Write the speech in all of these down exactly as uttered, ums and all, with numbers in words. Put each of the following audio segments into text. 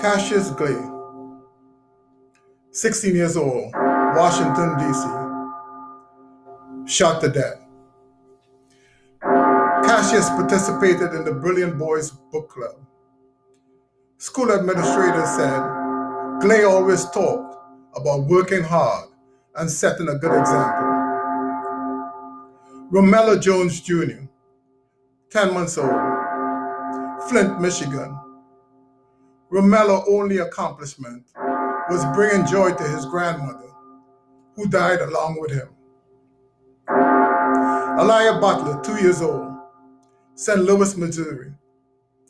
Cassius Clay, sixteen years old, Washington, D C, shot to death. Cassius participated in the Brilliant Boys Book Club. School administrators said Clay always talked about working hard and setting a good example. Romello Jones Junior, ten months old, Flint, Michigan. Romello's only accomplishment was bringing joy to his grandmother, who died along with him. Aliyah Butler, two years old, Saint Louis, Missouri.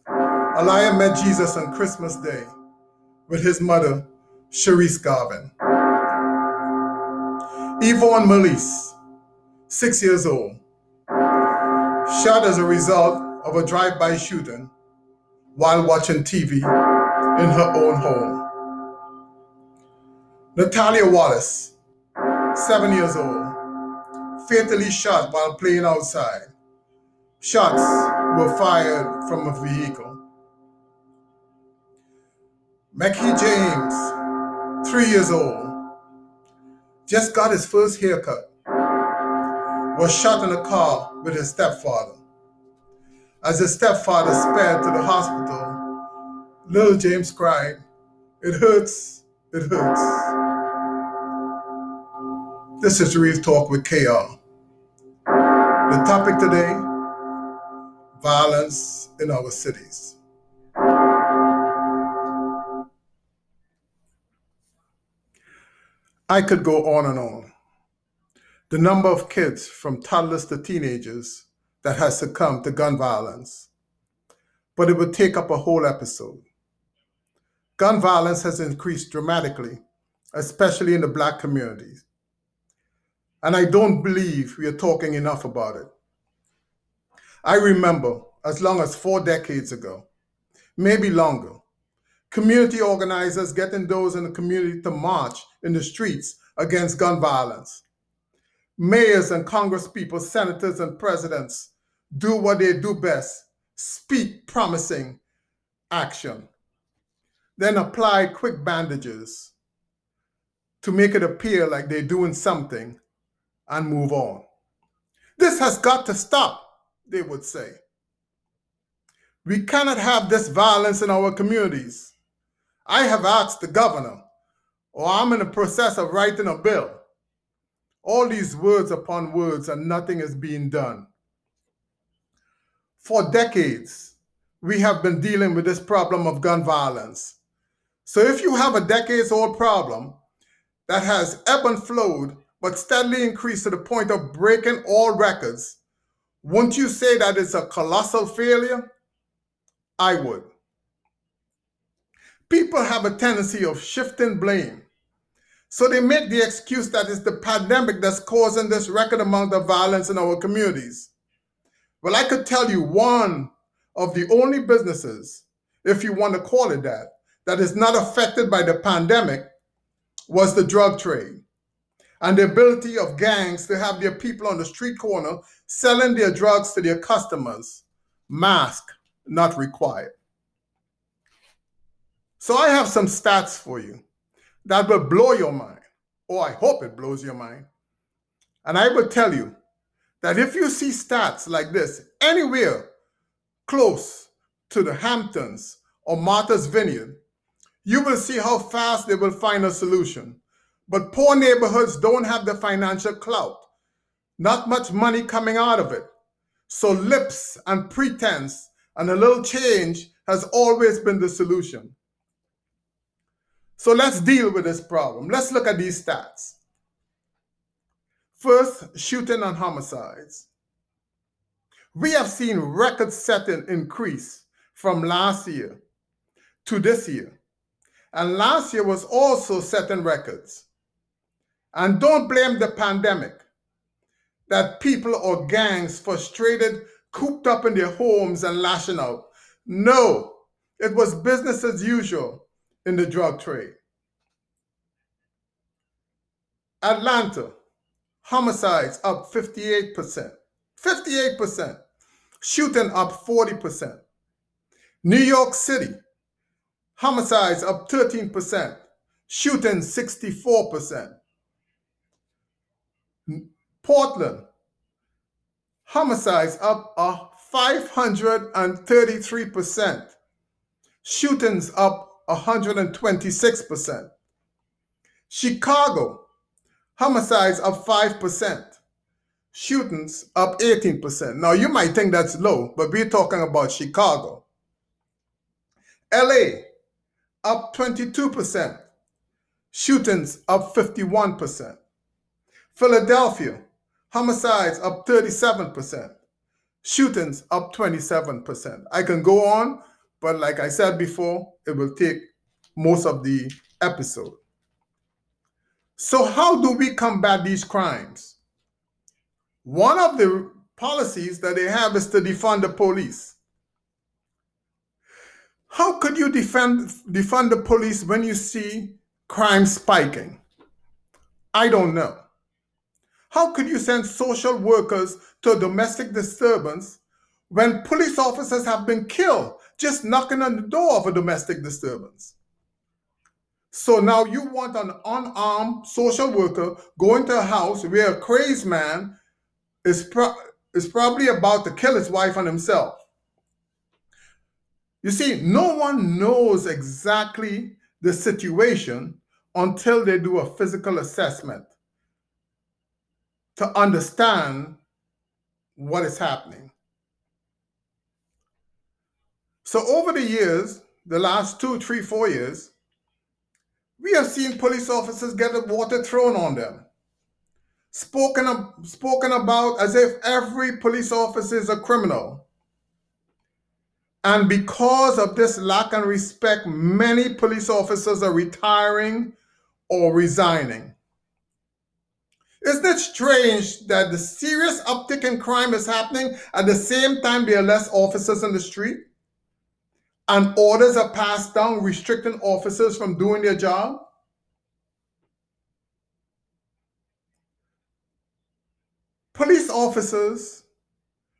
Aliyah met Jesus on Christmas Day with his mother, Charisse Garvin. Yvonne Melisse, six years old, shot as a result of a drive-by shooting while watching T V in her own home. Natalia Wallace, seven years old, fatally shot while playing outside. Shots were fired from a vehicle. Mackie James, three years old, just got his first haircut, was shot in a car with his stepfather. As his stepfather sped to the hospital, little James cried, "It hurts, it hurts." This is Real Talk with K R. The topic today, violence in our cities. I could go on and on. The number of kids from toddlers to teenagers that has succumbed to gun violence, but it would take up a whole episode. Gun violence has increased dramatically, especially in the Black communities. And I don't believe we are talking enough about it. I remember as long as four decades ago, maybe longer, community organizers getting those in the community to march in the streets against gun violence. Mayors and congresspeople, senators and presidents do what they do best, speak promising action, then apply quick bandages to make it appear like they're doing something and move on. "This has got to stop," they would say. We cannot have this violence in our communities. I have asked the governor, or I'm in the process of writing a bill. All these words upon words and nothing is being done. For decades, we have been dealing with this problem of gun violence. So if you have a decades-old problem that has ebb and flowed, but steadily increased to the point of breaking all records, wouldn't you say that it's a colossal failure? I would. People have a tendency of shifting blame. So they make the excuse that it's the pandemic that's causing this record amount of violence in our communities. Well, I could tell you one of the only businesses, if you want to call it that, that is not affected by the pandemic was the drug trade and the ability of gangs to have their people on the street corner selling their drugs to their customers, mask not required. So I have some stats for you that will blow your mind, or I hope it blows your mind. And I will tell you that if you see stats like this anywhere close to the Hamptons or Martha's Vineyard, you will see how fast they will find a solution. But poor neighborhoods don't have the financial clout, not much money coming out of it. So lips and pretense and a little change has always been the solution. So let's deal with this problem. Let's look at these stats. First, shooting and homicides. We have seen record-setting increase from last year to this year. And last year was also setting records. And don't blame the pandemic that people or gangs frustrated, cooped up in their homes and lashing out. No, it was business as usual in the drug trade. Atlanta, homicides up fifty-eight percent. fifty-eight percent. Shooting up forty percent. New York City, homicides up thirteen percent, shooting sixty-four percent. Portland, homicides up uh, five hundred thirty-three percent, shootings up one hundred twenty-six percent. Chicago, homicides up five percent, shootings up eighteen percent. Now, you might think that's low, but we're talking about Chicago. L A, up twenty-two percent, shootings up fifty-one percent. Philadelphia, homicides up thirty-seven percent, shootings up twenty-seven percent. I can go on, but like I said before, it will take most of the episode. So how do we combat these crimes? One of the policies that they have is to defund the police. How could you defend, defund the police when you see crime spiking? I don't know. How could you send social workers to a domestic disturbance when police officers have been killed just knocking on the door of a domestic disturbance? So now you want an unarmed social worker going to a house where a crazed man is, pro is probably about to kill his wife and himself. You see, no one knows exactly the situation until they do a physical assessment to understand what is happening. So over the years, the last two, three, four years, we have seen police officers get the water thrown on them, spoken, of, spoken about as if every police officer is a criminal. And because of this lack of respect, many police officers are retiring or resigning. Isn't it strange that the serious uptick in crime is happening at the same time there are less officers in the street? And orders are passed down restricting officers from doing their job? Police officers'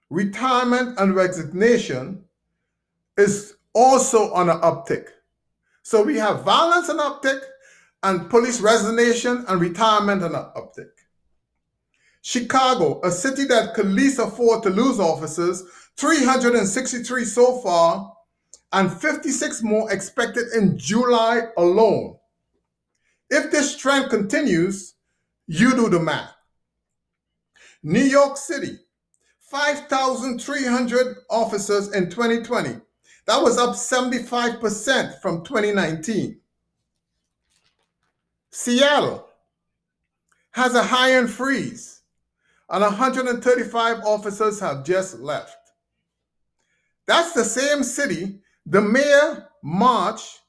retirement and resignation is also on an uptick. So we have violence and uptick, and police resignation and retirement and uptick. Chicago, a city that could least afford to lose officers, three hundred sixty-three so far, and fifty-six more expected in July alone. If this trend continues, you do the math. New York City, five thousand three hundred officers in twenty twenty. That was up seventy-five percent from twenty nineteen. Seattle has a high-end freeze, and one hundred thirty-five officers have just left. That's the same city the mayor marched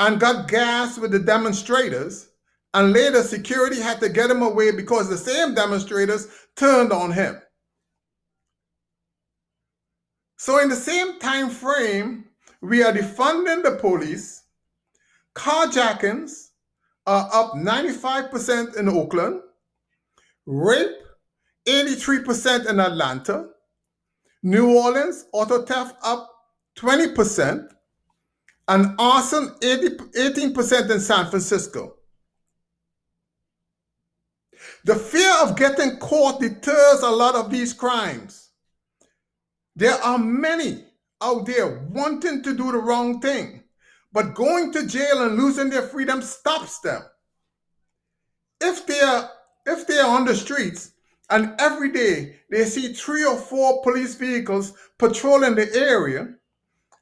and got gassed with the demonstrators, and later security had to get him away because the same demonstrators turned on him. So in the same time frame, we are defunding the police. Carjackings are up ninety-five percent in Oakland, rape eighty-three percent in Atlanta, New Orleans auto theft up twenty percent, and arson eighteen percent in San Francisco. The fear of getting caught deters a lot of these crimes. There are many out there wanting to do the wrong thing, but going to jail and losing their freedom stops them. If they are, if they are on the streets and every day they see three or four police vehicles patrolling the area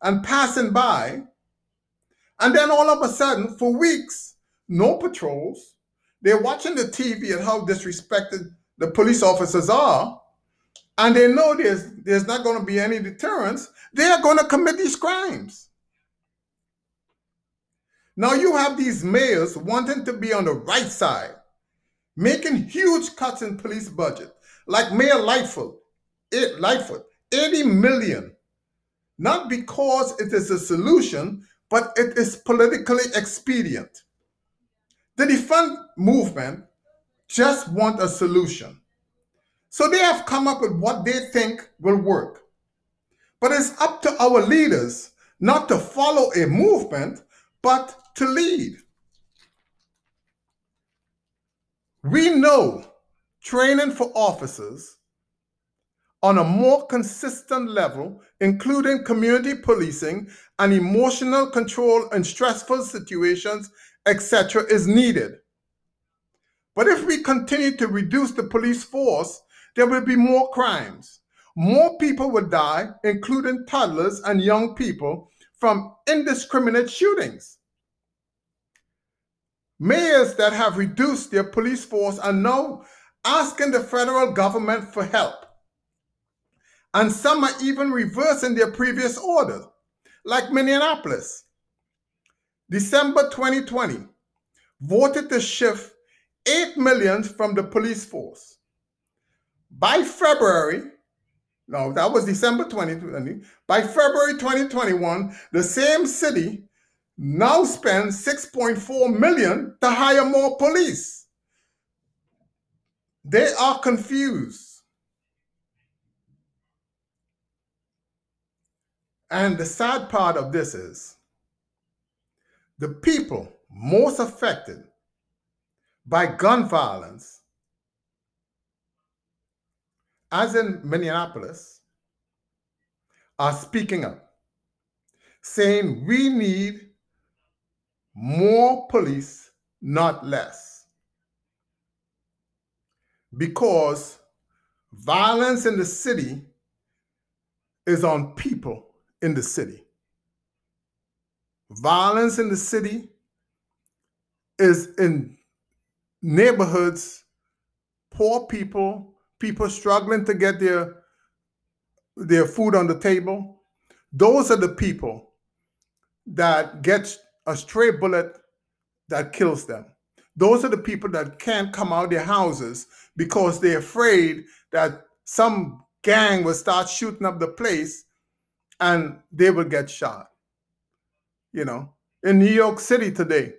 and passing by, and then all of a sudden for weeks, no patrols, they're watching the T V and how disrespected the police officers are, and they know there's, there's not going to be any deterrence, they are going to commit these crimes. Now you have these mayors wanting to be on the right side, making huge cuts in police budget. Like Mayor Lightfoot, Lightfoot, eighty million. Not because it is a solution, but it is politically expedient. The defund movement just want a solution. So they have come up with what they think will work. But it's up to our leaders not to follow a movement, but to lead. We know training for officers on a more consistent level, including community policing and emotional control in stressful situations, et cetera, is needed. But if we continue to reduce the police force, there will be more crimes. More people will die, including toddlers and young people, from indiscriminate shootings. Mayors that have reduced their police force are now asking the federal government for help. And some are even reversing their previous order, like Minneapolis. December twenty twenty voted to shift eight million dollars from the police force. By February, no, that was December twenty twenty. By February twenty twenty-one, the same city now spends six point four million dollars to hire more police. They are confused. And the sad part of this is the people most affected by gun violence, as in Minneapolis, are speaking up, saying we need more police, not less. Because violence in the city is on people in the city. Violence in the city is in neighborhoods, poor people, people struggling to get their, their food on the table. Those are the people that get a stray bullet that kills them. Those are the people that can't come out of their houses because they're afraid that some gang will start shooting up the place and they will get shot. You know, in New York City today,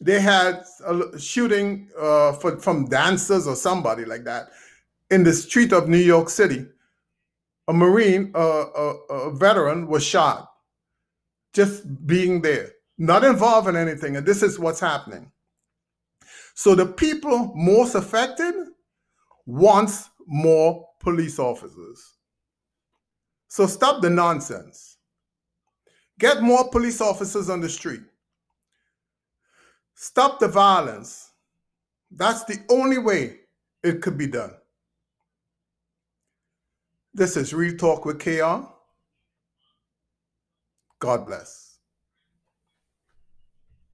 they had a shooting uh, for, from dancers or somebody like that in the street of New York City. A Marine, uh, a, a veteran, was shot just being there, not involved in anything. And this is what's happening. So the people most affected wants more police officers. So stop the nonsense. Get more police officers on the street. Stop the violence. That's the only way it could be done. This is Real Talk with K R. God bless.